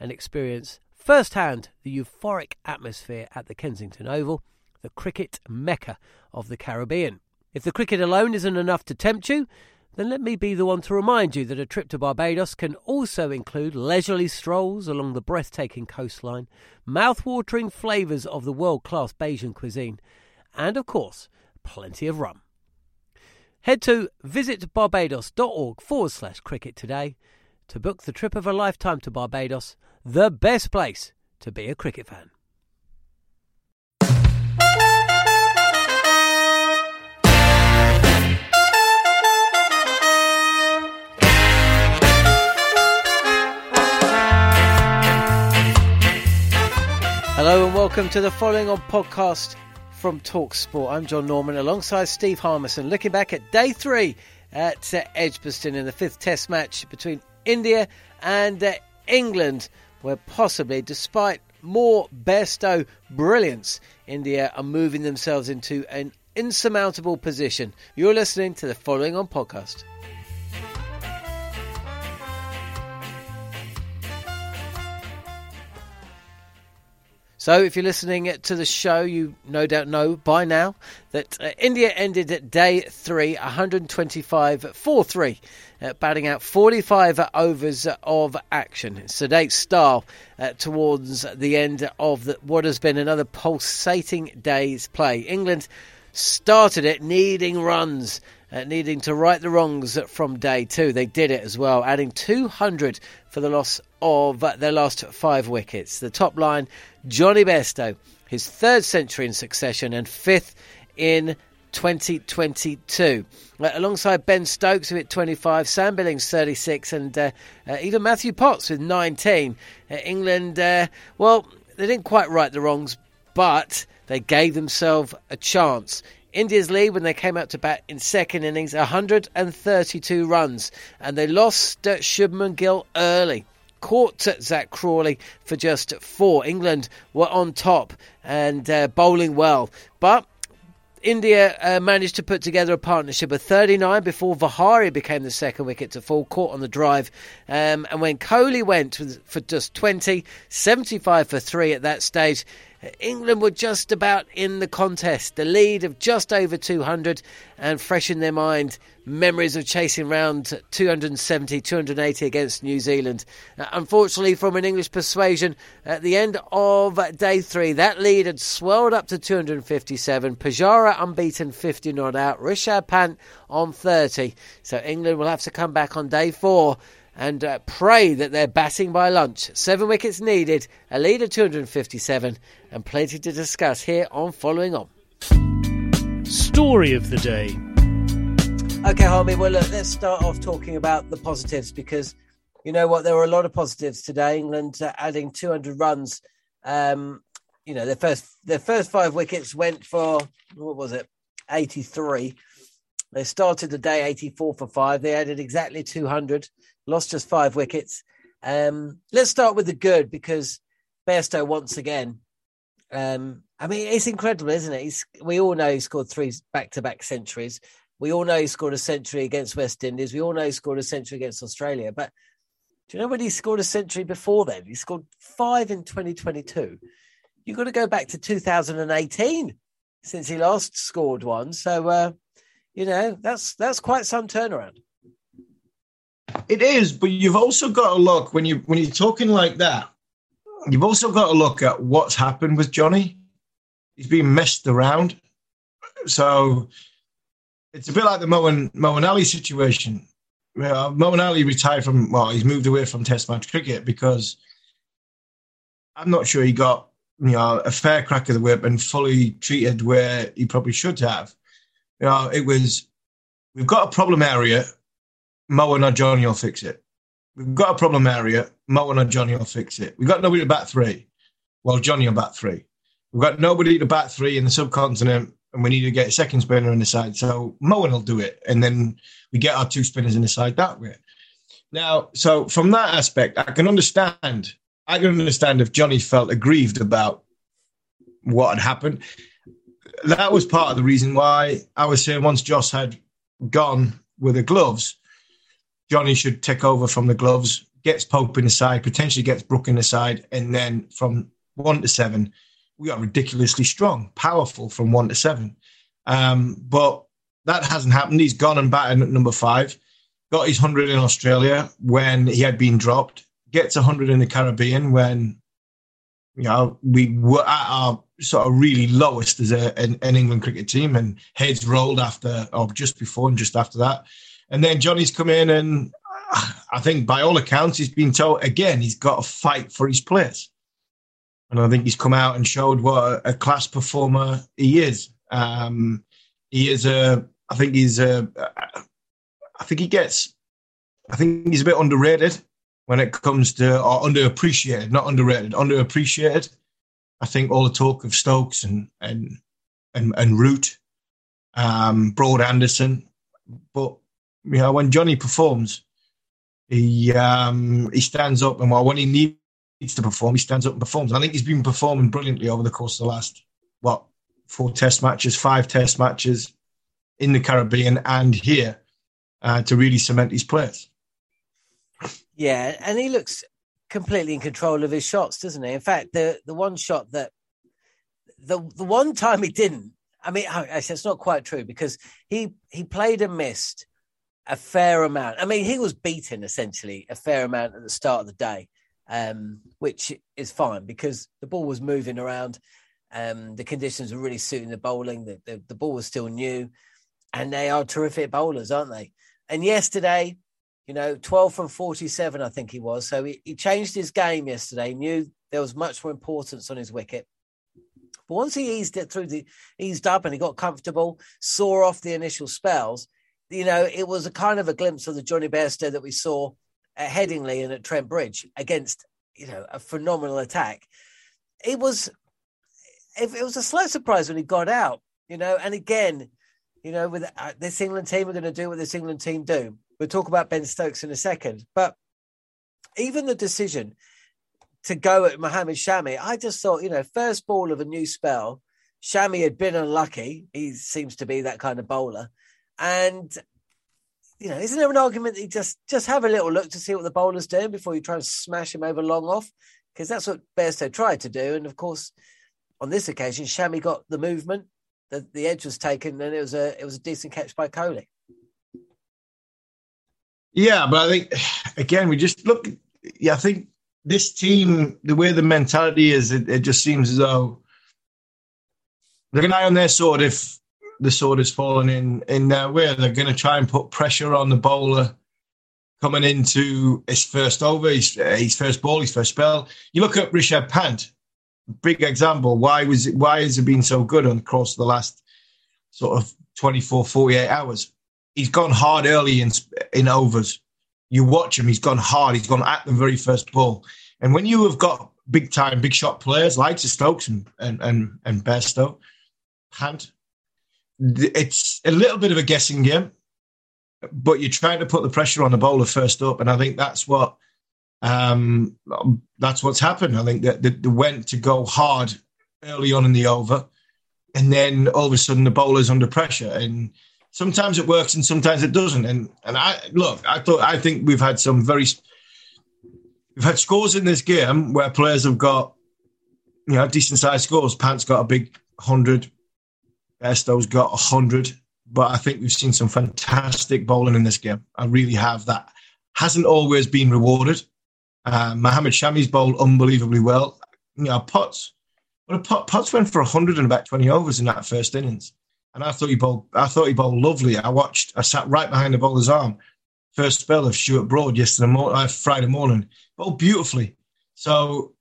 and experience firsthand the euphoric atmosphere at the Kensington Oval, the cricket mecca of the Caribbean. If the cricket alone isn't enough to tempt you, then let me be the one to remind you that a trip to Barbados can also include leisurely strolls along the breathtaking coastline, mouth-watering flavours of the world-class Bajan cuisine, and, of course, plenty of rum. Head to visitbarbados.org/cricket today to book the trip of a lifetime to Barbados, the best place to be a cricket fan. Hello and welcome to the following on podcast from TalkSport. I'm John Norman alongside Steve Harmison, looking back at day three at Edgbaston in the fifth test match between India and England, where possibly, despite more Bairstow brilliance, India are moving themselves into an insurmountable position. You're listening to the following on podcast. So if you're listening to the show, you no doubt know by now that India ended at day three, 125-4-3, batting out 45 overs of action. It's sedate style towards the end of what has been another pulsating day's play. England started it needing runs, needing to right the wrongs from day two. They did it as well, adding 200 for the loss of their last five wickets. The top line, Jonny Bairstow, his third century in succession and fifth in 2022. Alongside Ben Stokes with 25, Sam Billings 36 and even Matthew Potts with 19. England, well, they didn't quite right the wrongs, but they gave themselves a chance. India's lead when they came out to bat in second innings, 132 runs, and they lost Shubman Gill early. Caught Zach Crawley for just four. England were on top and bowling well. But India managed to put together a partnership of 39 before Vihari became the second wicket to fall, caught on the drive. And when Kohli went for just 20, 75 for three at that stage, England were just about in the contest. The lead of just over 200 and fresh in their mind memories of chasing round 270, 280 against New Zealand. Unfortunately, from an English persuasion, at the end of day three, that lead had swelled up to 257. Pajara unbeaten, 50 not out. Rishabh Pant on 30. So England will have to come back on day four and pray that they're batting by lunch. Seven wickets needed, a lead of 257, and plenty to discuss here on Following On. Story of the day. OK, Harmy, well, look, let's start off talking about the positives because, you know what, there were a lot of positives today. England adding 200 runs. You know, their first five wickets went for, 83. They started the day 84 for five. They added exactly 200. Lost just five wickets. Let's start with the good because Bairstow once again. I mean, it's incredible, isn't it? We all know he scored three back-to-back centuries. We all know he scored a century against West Indies. We all know he scored a century against Australia. But do you know when he scored a century before then? He scored five in 2022. You've got to go back to 2018 since he last scored one. So, you know, that's quite some turnaround. It is, but you've also got to look when you're talking like that. You've also got to look at what's happened with Jonny. He's been messed around. So it's a bit like the Moeen Ali situation. Moeen Ali retired from, well, he's moved away from Test match cricket because I'm not sure he got, you know, a fair crack of the whip and fully treated where he probably should have. You know, it was, we've got a problem area, Moeen or Jonny will fix it. We've got a problem area, Moeen or Jonny will fix it. We've got nobody to bat three. Well, Jonny will bat three. We've got nobody to bat three in the subcontinent, and we need to get a second spinner in the side. So Moeen will do it, and then we get our two spinners in the side that way. Now, so from that aspect, I can understand if Jonny felt aggrieved about what had happened. That was part of the reason why I was saying once Joss had gone with the gloves, Jonny should take over from the gloves, gets Pope in the side, potentially gets Brook in the side, and then from 1 to 7, we are ridiculously strong, powerful from 1 to 7. But that hasn't happened. He's gone and batted at number 5, got his 100 in Australia when he had been dropped, gets 100 in the Caribbean when, you know, we were at our sort of really lowest as an England cricket team, and heads rolled after, or just before and just after that. And then Jonny's come in, and I think by all accounts, he's been told, again, he's got to fight for his place. And I think he's come out and showed what a class performer he is. I think he's a bit underrated when it comes to, or underappreciated, not underrated, underappreciated. I think all the talk of Stokes and Root, Broad, Anderson, but you know, when Jonny performs, he stands up, and when he needs to perform, he stands up and performs. I think he's been performing brilliantly over the course of the last, 5 test matches in the Caribbean and here to really cement his place. Yeah, and he looks completely in control of his shots, doesn't he? In fact, the one shot that, the one time he didn't, I mean, actually, it's not quite true because he played and missed a fair amount. I mean, he was beaten essentially a fair amount at the start of the day, which is fine because the ball was moving around. The conditions were really suiting the bowling. The ball was still new, and they are terrific bowlers, aren't they? And yesterday, you know, 12 from 47, I think he was. So he changed his game yesterday. He knew there was much more importance on his wicket. But once he eased up and he got comfortable, saw off the initial spells, you know, it was a kind of a glimpse of the Jonny Bairstow that we saw at Headingley and at Trent Bridge against, you know, a phenomenal attack. It was a slight surprise when he got out, you know. And again, you know, with this England team, we're going to do what this England team do. We'll talk about Ben Stokes in a second. But even the decision to go at Mohammed Shami, I just thought, you know, first ball of a new spell, Shami had been unlucky. He seems to be that kind of bowler. And, you know, isn't there an argument that you just have a little look to see what the bowler's doing before you try and smash him over long off? Because that's what Bairstow tried to do. And, of course, on this occasion, Shami got the movement, the edge was taken, and it was a decent catch by Kohli. Yeah, but I think, again, we just look... Yeah, I think this team, the way the mentality is, it just seems as though they're an eye on their sword if... the sword has fallen in their way. They're going to try and put pressure on the bowler coming into his first over, his first ball, his first spell. You look at Rishabh Pant, big example. Why has he been so good on the course of the last sort of 24, 48 hours? He's gone hard early in overs. You watch him, he's gone hard. He's gone at the very first ball. And when you have got big-time, big-shot players like Stokes and Bairstow, Pant, it's a little bit of a guessing game, but you're trying to put the pressure on the bowler first up, and I think that's what's happened. I think that they went to go hard early on in the over, and then all of a sudden the bowler's under pressure, and sometimes it works and sometimes it doesn't. And I think we've had we've had scores in this game where players have got, you know, decent sized scores. Pant's got a big 100. Bairstow's got 100, but I think we've seen some fantastic bowling in this game. I really have. That hasn't always been rewarded. Mohammed Shami's bowled unbelievably well. You know, Potts went for 100 and about 20 overs in that first innings, and I thought he bowled lovely. I sat right behind the bowler's arm. First spell of Stuart Broad Friday morning, bowled beautifully. So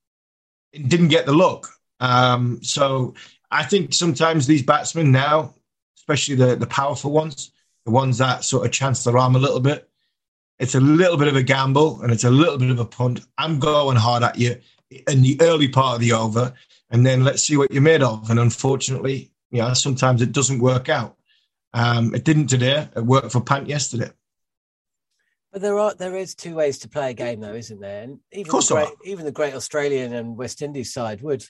it didn't get the look. So I think sometimes these batsmen now, especially the powerful ones, the ones that sort of chance their arm a little bit, it's a little bit of a gamble and it's a little bit of a punt. I'm going hard at you in the early part of the over, and then let's see what you're made of. And unfortunately, you know, sometimes it doesn't work out. It didn't today. It worked for Pant yesterday. But there is two ways to play a game, though, isn't there? And even the great Australian and West Indies side would,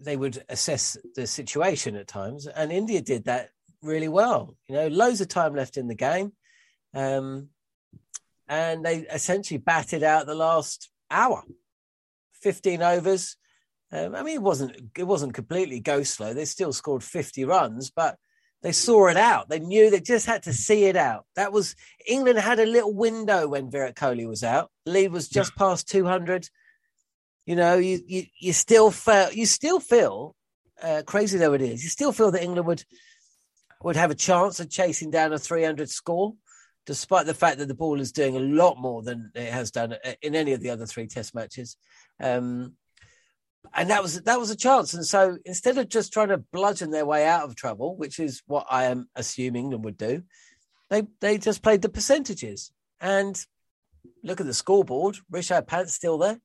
they would assess the situation at times. And India did that really well. You know, loads of time left in the game, and they essentially batted out the last hour, 15 overs. It wasn't completely go slow. They still scored 50 runs, but they saw it out. They knew they just had to see it out. That was England had a little window when Virat Kohli was out. Lead was just past 200. You know, you still feel crazy though it is. You still feel that England would have a chance of chasing down a 300 score, despite the fact that the ball is doing a lot more than it has done in any of the other three Test matches. And that was a chance. And so instead of just trying to bludgeon their way out of trouble, which is what I am assuming England would do, they just played the percentages. And look at the scoreboard. Rishabh Pant's still there.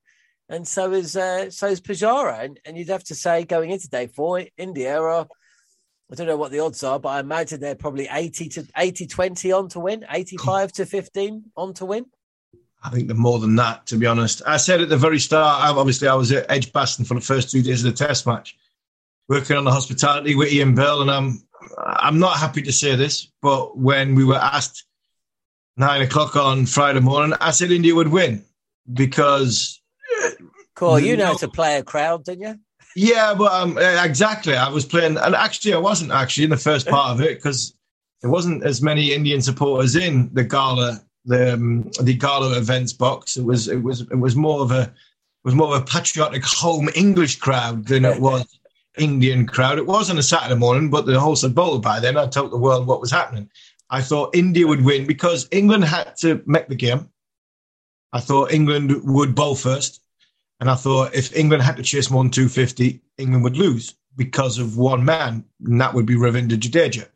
And so is Pajara. And you'd have to say going into day four, India are, I don't know what the odds are, but I imagine they're probably 80-20 on to win, 85-15 on to win. I think they're more than that, to be honest. I said at the very start, obviously I was at Edgbaston for the first 2 days of the Test match, working on the hospitality with Ian Bell, and I'm not happy to say this, but when we were asked 9 o'clock on Friday morning, I said India would win because... Cool, you know how to play a crowd, didn't you? Yeah, but exactly. I was playing, and actually I wasn't actually in the first part of it because there wasn't as many Indian supporters in the gala. The gala events box. It was more of a patriotic home English crowd than it was Indian crowd. It was on a Saturday morning, but the horse had bolted by then. I told the world what was happening. I thought India would win because England had to make the game. I thought England would bowl first, and I thought if England had to chase more than 250, England would lose because of one man, and that would be Ravindra Jadeja.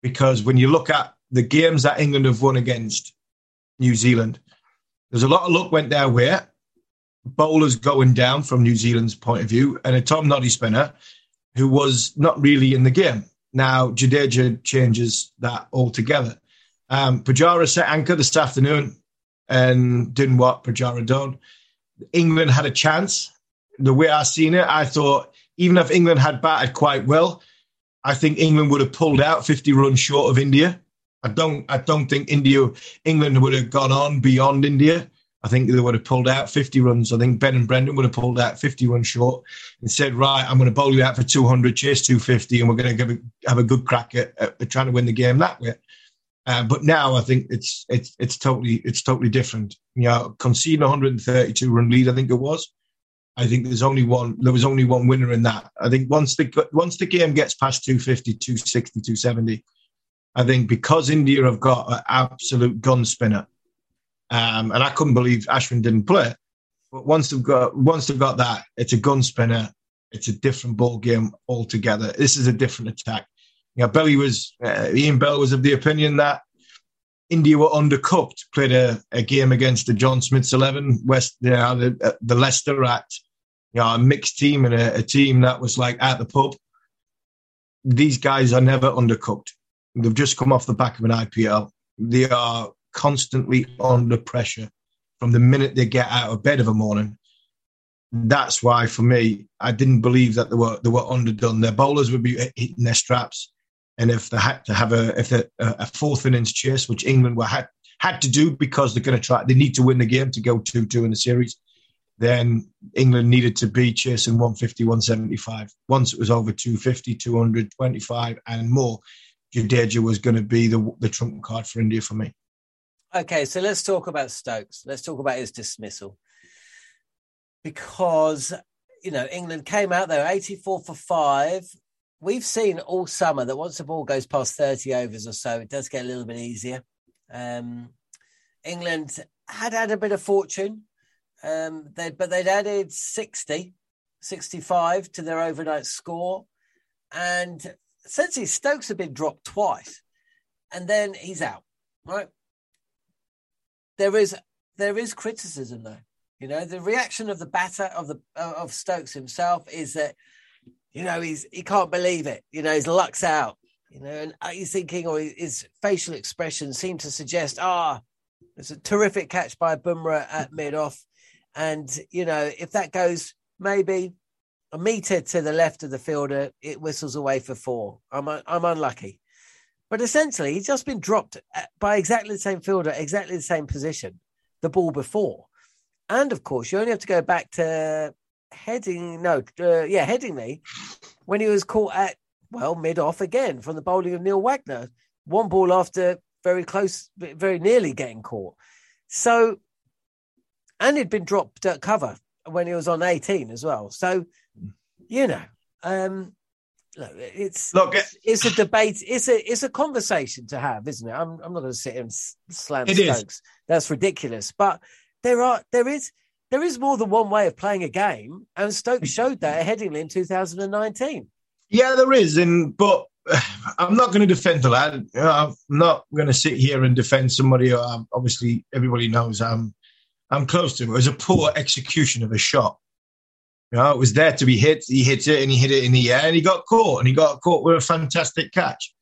Because when you look at the games that England have won against New Zealand, there's a lot of luck went their way. Bowlers going down from New Zealand's point of view, and a Tom Noddy spinner who was not really in the game. Now, Jadeja changes that altogether. Pajara set anchor this afternoon and didn't what Pajara done. England had a chance. The way I seen it, I thought even if England had batted quite well, I think England would have pulled out 50 runs short of India. I don't think England would have gone on beyond India. I think they would have pulled out 50 runs. I think Ben and Brendan would have pulled out 50 runs short and said, right, I'm going to bowl you out for 200, chase 250, and we're going to have a good crack at trying to win the game that way. But now I think it's totally different. You know, conceding 132 run lead, I think it was. I think there was only one winner in that. I think once the game gets past 250, 260, 270. I think because India have got an absolute gun spinner, and I couldn't believe Ashwin didn't play. But once they've got that, it's a gun spinner. It's a different ball game altogether. This is a different attack. You know, Ian Bell was of the opinion that India were undercooked. Played a game against the John Smith's 11, the Leicester at, you know, a mixed team and a team that was like at the pub. These guys are never undercooked. They've just come off the back of an IPL. They are constantly under pressure from the minute they get out of bed of a morning. That's why, for me, I didn't believe that they were underdone. Their bowlers would be hitting their straps, and if they had to have a fourth innings chase, which England had to do because they're going to try, they need to win the game to go 2-2 in the series. Then England needed to be chasing 150, 175. Once it was over 250, 200, 25, and more. Jadeja was going to be the trump card for India for me. Okay, so let's talk about Stokes. Let's talk about his dismissal. Because, you know, England came out there 84 for 5. We've seen all summer that once the ball goes past 30 overs or so, it does get a little bit easier. England had a bit of fortune, but they'd added 65 to their overnight score. And essentially Stokes had been dropped twice and then he's out, right? There is criticism though. You know, the reaction of the batter of Stokes himself is that, you know, he can't believe it. You know, his luck's out, you know, and he's thinking, or his facial expression seemed to suggest, it's a terrific catch by Bumrah at mid-off. And, you know, if that goes maybe a metre to the left of the fielder, it whistles away for 4. I'm unlucky. But essentially, he's just been dropped by exactly the same fielder, exactly the same position, the ball before. And, of course, you only have to go back to Headingley, when he was caught at, mid-off again from the bowling of Neil Wagner. One ball after very close, very nearly getting caught. So, and he'd been dropped at cover when he was on 18 as well. So, you know, it's a debate. It's a conversation to have, isn't it? I'm not going to sit here and slam Stokes. That's ridiculous. But there is more than one way of playing a game, and Stokes showed that at Headingley in 2019. Yeah, there is, but I'm not going to defend the lad. I'm not going to sit here and defend somebody. Obviously, everybody knows I'm close to him. It was a poor execution of a shot. You know, it was there to be hit. He hit it, and he hit it in the air, and he got caught. And he got caught with a fantastic catch.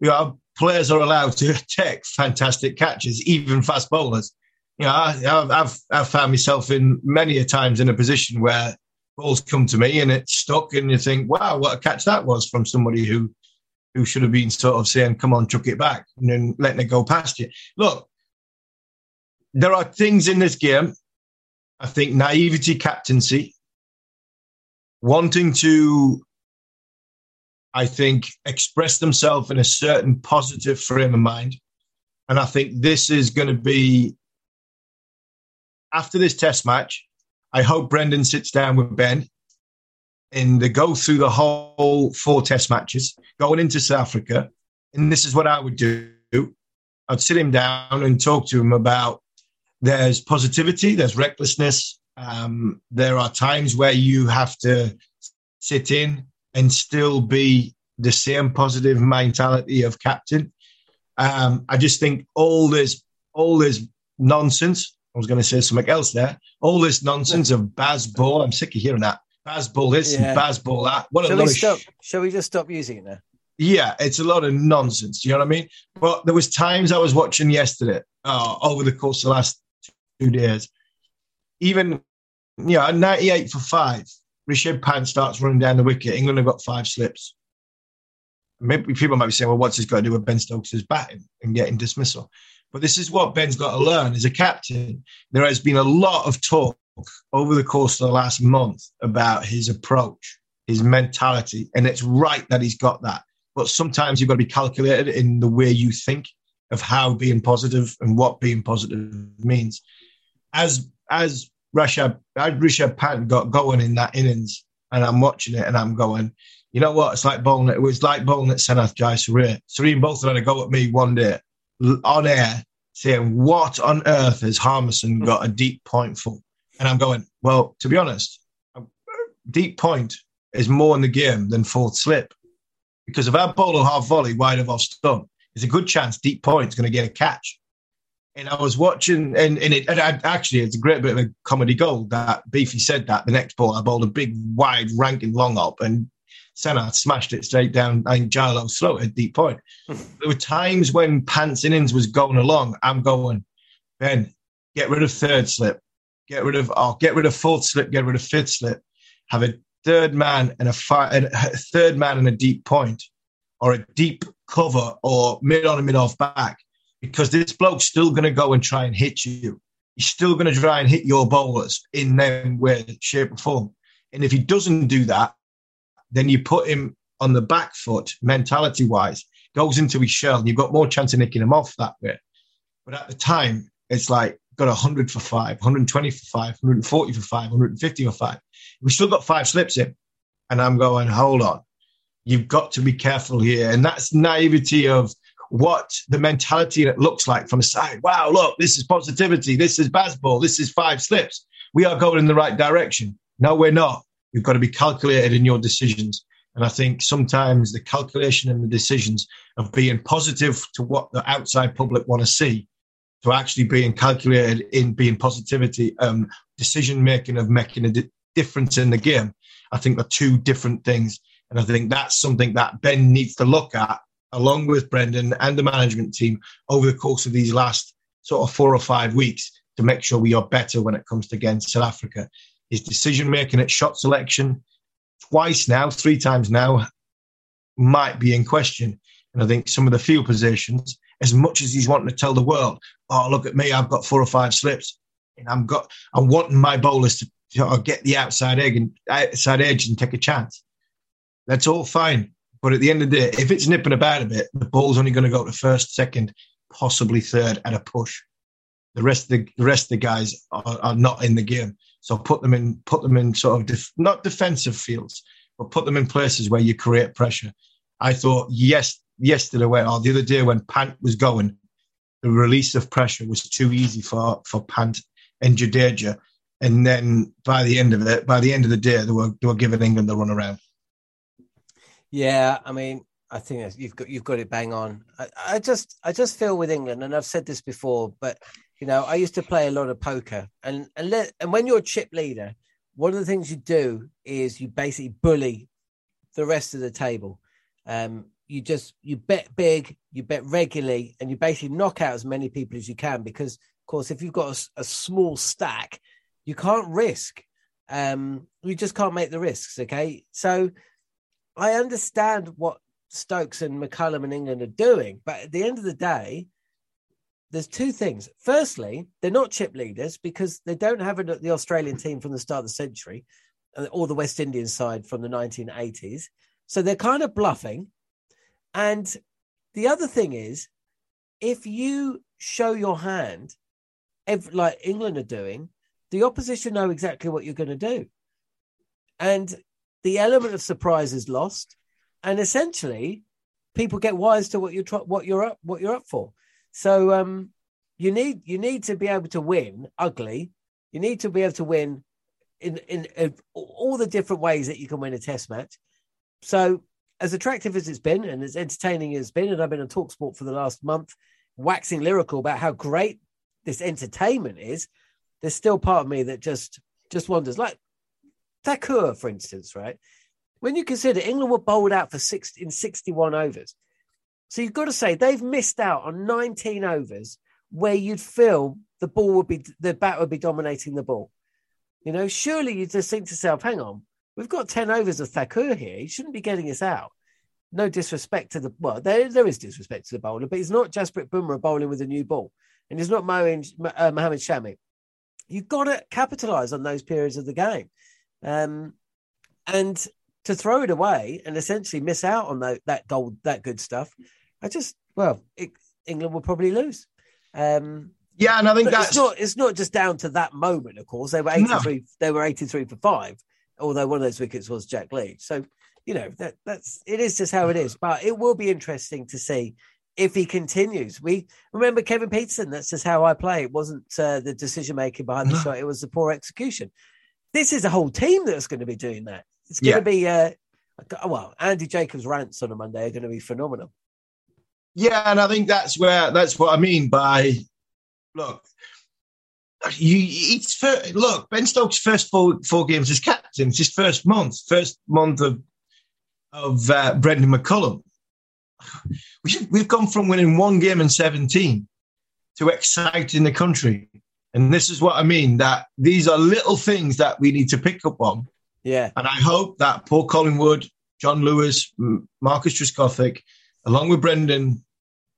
You know, players are allowed to take fantastic catches, even fast bowlers. You know, I've found myself in many a times in a position where balls come to me and it's stuck, and you think, wow, what a catch that was from somebody who should have been sort of saying, come on, chuck it back, and then letting it go past you. Look, there are things in this game. I think naivety, captaincy, wanting to, I think, express themselves in a certain positive frame of mind. And I think this is going to be, after this test match, I hope Brendan sits down with Ben and they go through the whole 4 test matches going into South Africa. And this is what I would do. I'd sit him down and talk to him about there's positivity, there's recklessness. There are times where you have to sit in and still be the same positive mentality of captain. I just think all this nonsense, I was going to say something else there. All this nonsense of Bazball. I'm sick of hearing that. Bazball this and Bazball that. What a Shall we just stop using it now? Yeah, it's a lot of nonsense. You know what I mean? But there was times I was watching yesterday, over the course of the last 2 days. Even, you know, 98 for 5, Rishabh Pant starts running down the wicket. England have got 5 slips. Maybe people might be saying, well, what's this got to do with Ben Stokes' batting and getting dismissal? But this is what Ben's got to learn as a captain. There has been a lot of talk over the course of the last month about his approach, his mentality, and it's right that he's got that. But sometimes you've got to be calculated in the way you think of how being positive and what being positive means. As Rishabh Pant got going in that innings, and I'm watching it and I'm going, you know what? It's like bowling. It was like bowling at Senath Jai Surya. Serene both had a go at me one day on air saying, what on earth has Harmison got a deep point for? And I'm going, well, to be honest, a deep point is more in the game than 4th slip. Because if I bowl a half volley wide of off stump, there's a good chance deep point is going to get a catch. And I was watching, and it's a great bit of a comedy gold that Beefy said that the next ball, I bowled a big, wide, ranking long up, and Senna smashed it straight down, and Jarlo's throat at deep point. There were times when Pants innings was going along, I'm going, Ben, get rid of 3rd slip, get rid of 4th slip, get rid of 5th slip, have a 3rd man and a deep point, or a deep cover, or mid on and mid off back. Because this bloke's still going to go and try and hit you. He's still going to try and hit your bowlers in them way, shape or form. And if he doesn't do that, then you put him on the back foot mentality-wise, goes into his shell, and you've got more chance of nicking him off that way. But at the time, it's like, got 100 for 5, 120 for 5, 140 for 5, 150 for 5. We still got 5 slips in. And I'm going, hold on. You've got to be careful here. And that's naivety of what the mentality that looks like from the side. Wow, look, this is positivity. This is baseball. This is 5 slips. We are going in the right direction. No, we're not. You've got to be calculated in your decisions. And I think sometimes the calculation and the decisions of being positive to what the outside public want to see to actually being calculated in being positivity, decision-making of making a difference in the game, I think are two different things. And I think that's something that Ben needs to look at along with Brendan and the management team over the course of these last sort of 4 or 5 weeks to make sure we are better when it comes to against South Africa. His decision-making at shot selection three times now, might be in question. And I think some of the field positions, as much as he's wanting to tell the world, oh, look at me, I've got 4 or 5 slips. And I'm wanting my bowlers to get the outside edge and take a chance. That's all fine. But at the end of the day, if it's nipping about a bit, the ball's only going to go to first, second, possibly third at a push. The rest of the guys are not in the game. So put them in sort of not defensive fields, but put them in places where you create pressure. I thought the other day when Pant was going, the release of pressure was too easy for Pant and Jadeja. And then by the end of the day, they were giving England the runaround. Yeah, I mean, I think you've got it bang on. I just feel with England, and I've said this before, but you know, I used to play a lot of poker, and when you're a chip leader, one of the things you do is you basically bully the rest of the table. You bet big, you bet regularly, and you basically knock out as many people as you can because, of course, if you've got a small stack, you can't risk. You just can't make the risks. Okay, so I understand what Stokes and McCullum and England are doing, but at the end of the day, there's two things. Firstly, they're not chip leaders because they don't have the Australian team from the start of the century or the West Indian side from the 1980s. So they're kind of bluffing. And the other thing is, if you show your hand, like England are doing, the opposition know exactly what you're going to do. And the element of surprise is lost. And essentially, people get wise to what you're up for. So you need to be able to win ugly. You need to be able to win in all the different ways that you can win a test match. So as attractive as it's been and as entertaining as it's been, and I've been on TalkSport for the last month, waxing lyrical about how great this entertainment is, there's still part of me that just wonders. Like Thakur, for instance, right? When you consider England were bowled out for 61 overs. So you've got to say they've missed out on 19 overs where you'd feel the bat would be dominating the ball. You know, surely you just think to yourself, hang on, we've got 10 overs of Thakur here. He shouldn't be getting us out. No disrespect to there is disrespect to the bowler, but it's not Jasprit Bumrah bowling with a new ball. And it's not Mohammed Shami. You've got to capitalise on those periods of the game. And to throw it away and essentially miss out on that good stuff, England will probably lose. Yeah, and I think that's it's not just down to that moment. Of course, they were 83. No. They were 83 for 5. Although one of those wickets was Jack Leach. So you know that's it is just how it is. But it will be interesting to see if he continues. We remember Kevin Peterson. That's just how I play. It wasn't the decision making behind the shot. It was the poor execution. This is a whole team that's going to be doing that. It's going to be, Andy Jacobs' rants on a Monday are going to be phenomenal. Yeah, and I think that's what I mean by, Ben Stokes' first four games as captain, it's his first month of Brendan McCullum. We've gone from winning one game in 17 to exciting the country. And this is what I mean, that these are little things that we need to pick up on. Yeah, and I hope that Paul Collingwood, John Lewis, Marcus Trescothick, along with Brendan,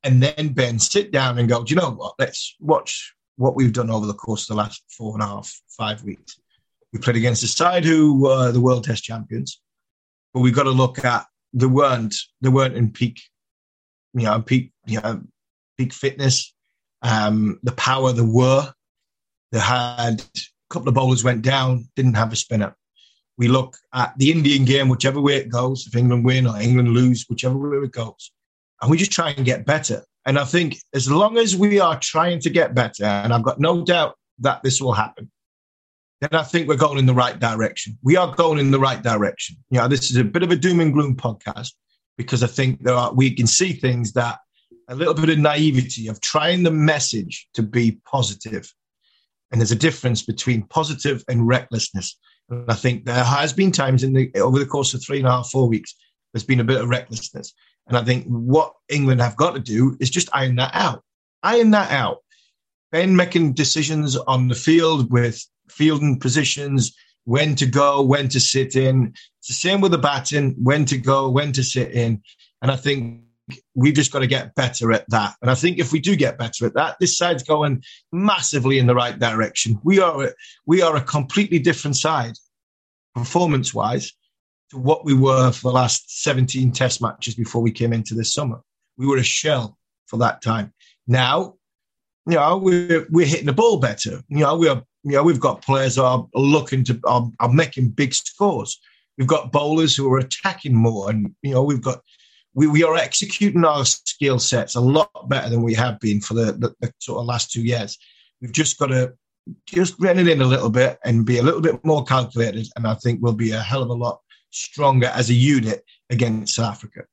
and then Ben, sit down and go, do you know what? Let's watch what we've done over the course of the last 4.5, 5 weeks. We played against a side who were the World Test champions, but we've got to look at they weren't in peak fitness. the power they were. They had a couple of bowlers went down, didn't have a spinner. We look at the Indian game, whichever way it goes, if England win or England lose, whichever way it goes. And we just try and get better. And I think as long as we are trying to get better, and I've got no doubt that this will happen, then I think we're going in the right direction. We are going in the right direction. You know, this is a bit of a doom and gloom podcast because I think there are, we can see things that a little bit of naivety of trying the message to be positive. And there's a difference between positive and recklessness. And I think there has been times in the over the course of 3.5, 4 weeks, there's been a bit of recklessness. And I think what England have got to do is just iron that out. Iron that out. Ben making decisions on the field with fielding positions, when to go, when to sit in. It's the same with the batting, when to go, when to sit in. And I think we've just got to get better at that. And I think if we do get better at that, this side's going massively in the right direction. We are a completely different side, performance-wise, to what we were for the last 17 test matches before we came into this summer. We were a shell for that time. Now, you know, we're hitting the ball better. You know, we've got players that are looking to are making big scores. We've got bowlers who are attacking more, and you know, we are executing our skill sets a lot better than we have been for the sort of last 2 years. We've just got to just rein it in a little bit and be a little bit more calculated, and I think we'll be a hell of a lot stronger as a unit against South Africa.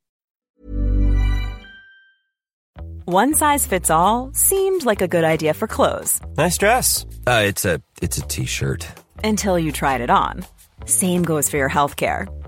One size fits all seemed like a good idea for clothes. Nice dress. It's a t-shirt. Until you tried it on. Same goes for your healthcare.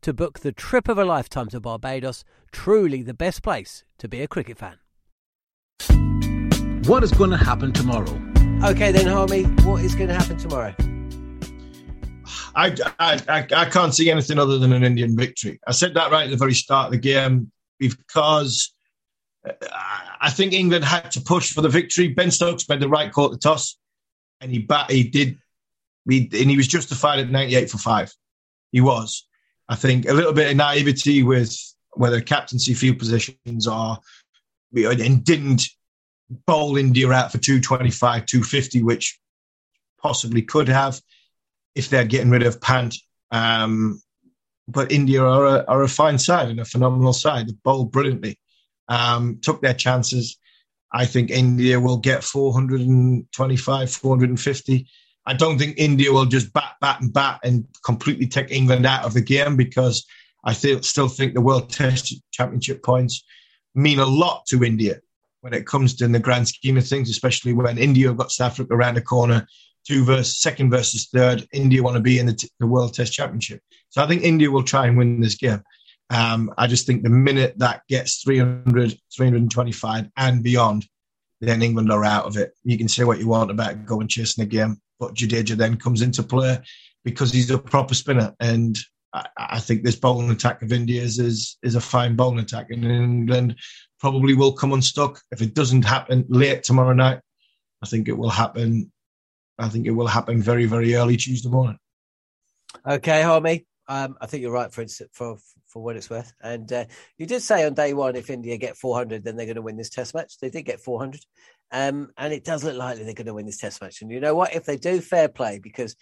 to book the trip of a lifetime to Barbados, truly the best place to be a cricket fan. What is going to happen tomorrow? OK then, Harmy, what is going to happen tomorrow? I can't see anything other than an Indian victory. I said that right at the very start of the game because I think England had to push for the victory. Ben Stokes made the right call at the toss and he was justified at 98 for 5. He was. I think a little bit of naivety with whether captaincy field positions are, and didn't bowl India out for 225, 250, which possibly could have if they're getting rid of Pant. But India are a fine side and a phenomenal side. They bowl brilliantly, took their chances. I think India will get 425, 450. I don't think India will just bat and completely take England out of the game, because I still think the World Test Championship points mean a lot to India when it comes to, in the grand scheme of things, especially when India got South Africa around the corner, second versus third. India want to be in the World Test Championship. So I think India will try and win this game. I just think the minute that gets 300, 325 and beyond, then England are out of it. You can say what you want about going chasing a game, but Jadeja then comes into play because he's a proper spinner. And I think this bowling attack of India's is a fine bowling attack. And England probably will come unstuck. If it doesn't happen late tomorrow night, I think it will happen very, very early Tuesday morning. Okay, Harmy. I think you're right for what it's worth. And you did say on day one, if India get 400, then they're going to win this test match. They did get 400. And it does look likely they're going to win this test match. And you know what? If they do, fair play, because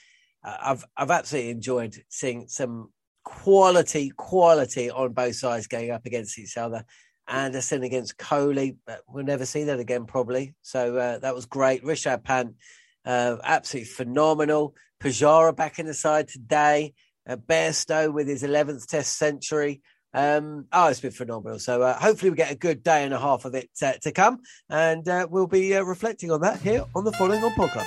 I've absolutely enjoyed seeing some quality on both sides going up against each other. Anderson against Kohli, but we'll never see that again, probably. So that was great. Rishabh Pant, absolutely phenomenal. Pajara back in the side today. Bairstow with his 11th Test century. It's been phenomenal. So hopefully we get a good day and a half of it to come. And we'll be reflecting on that here on the Following On podcast.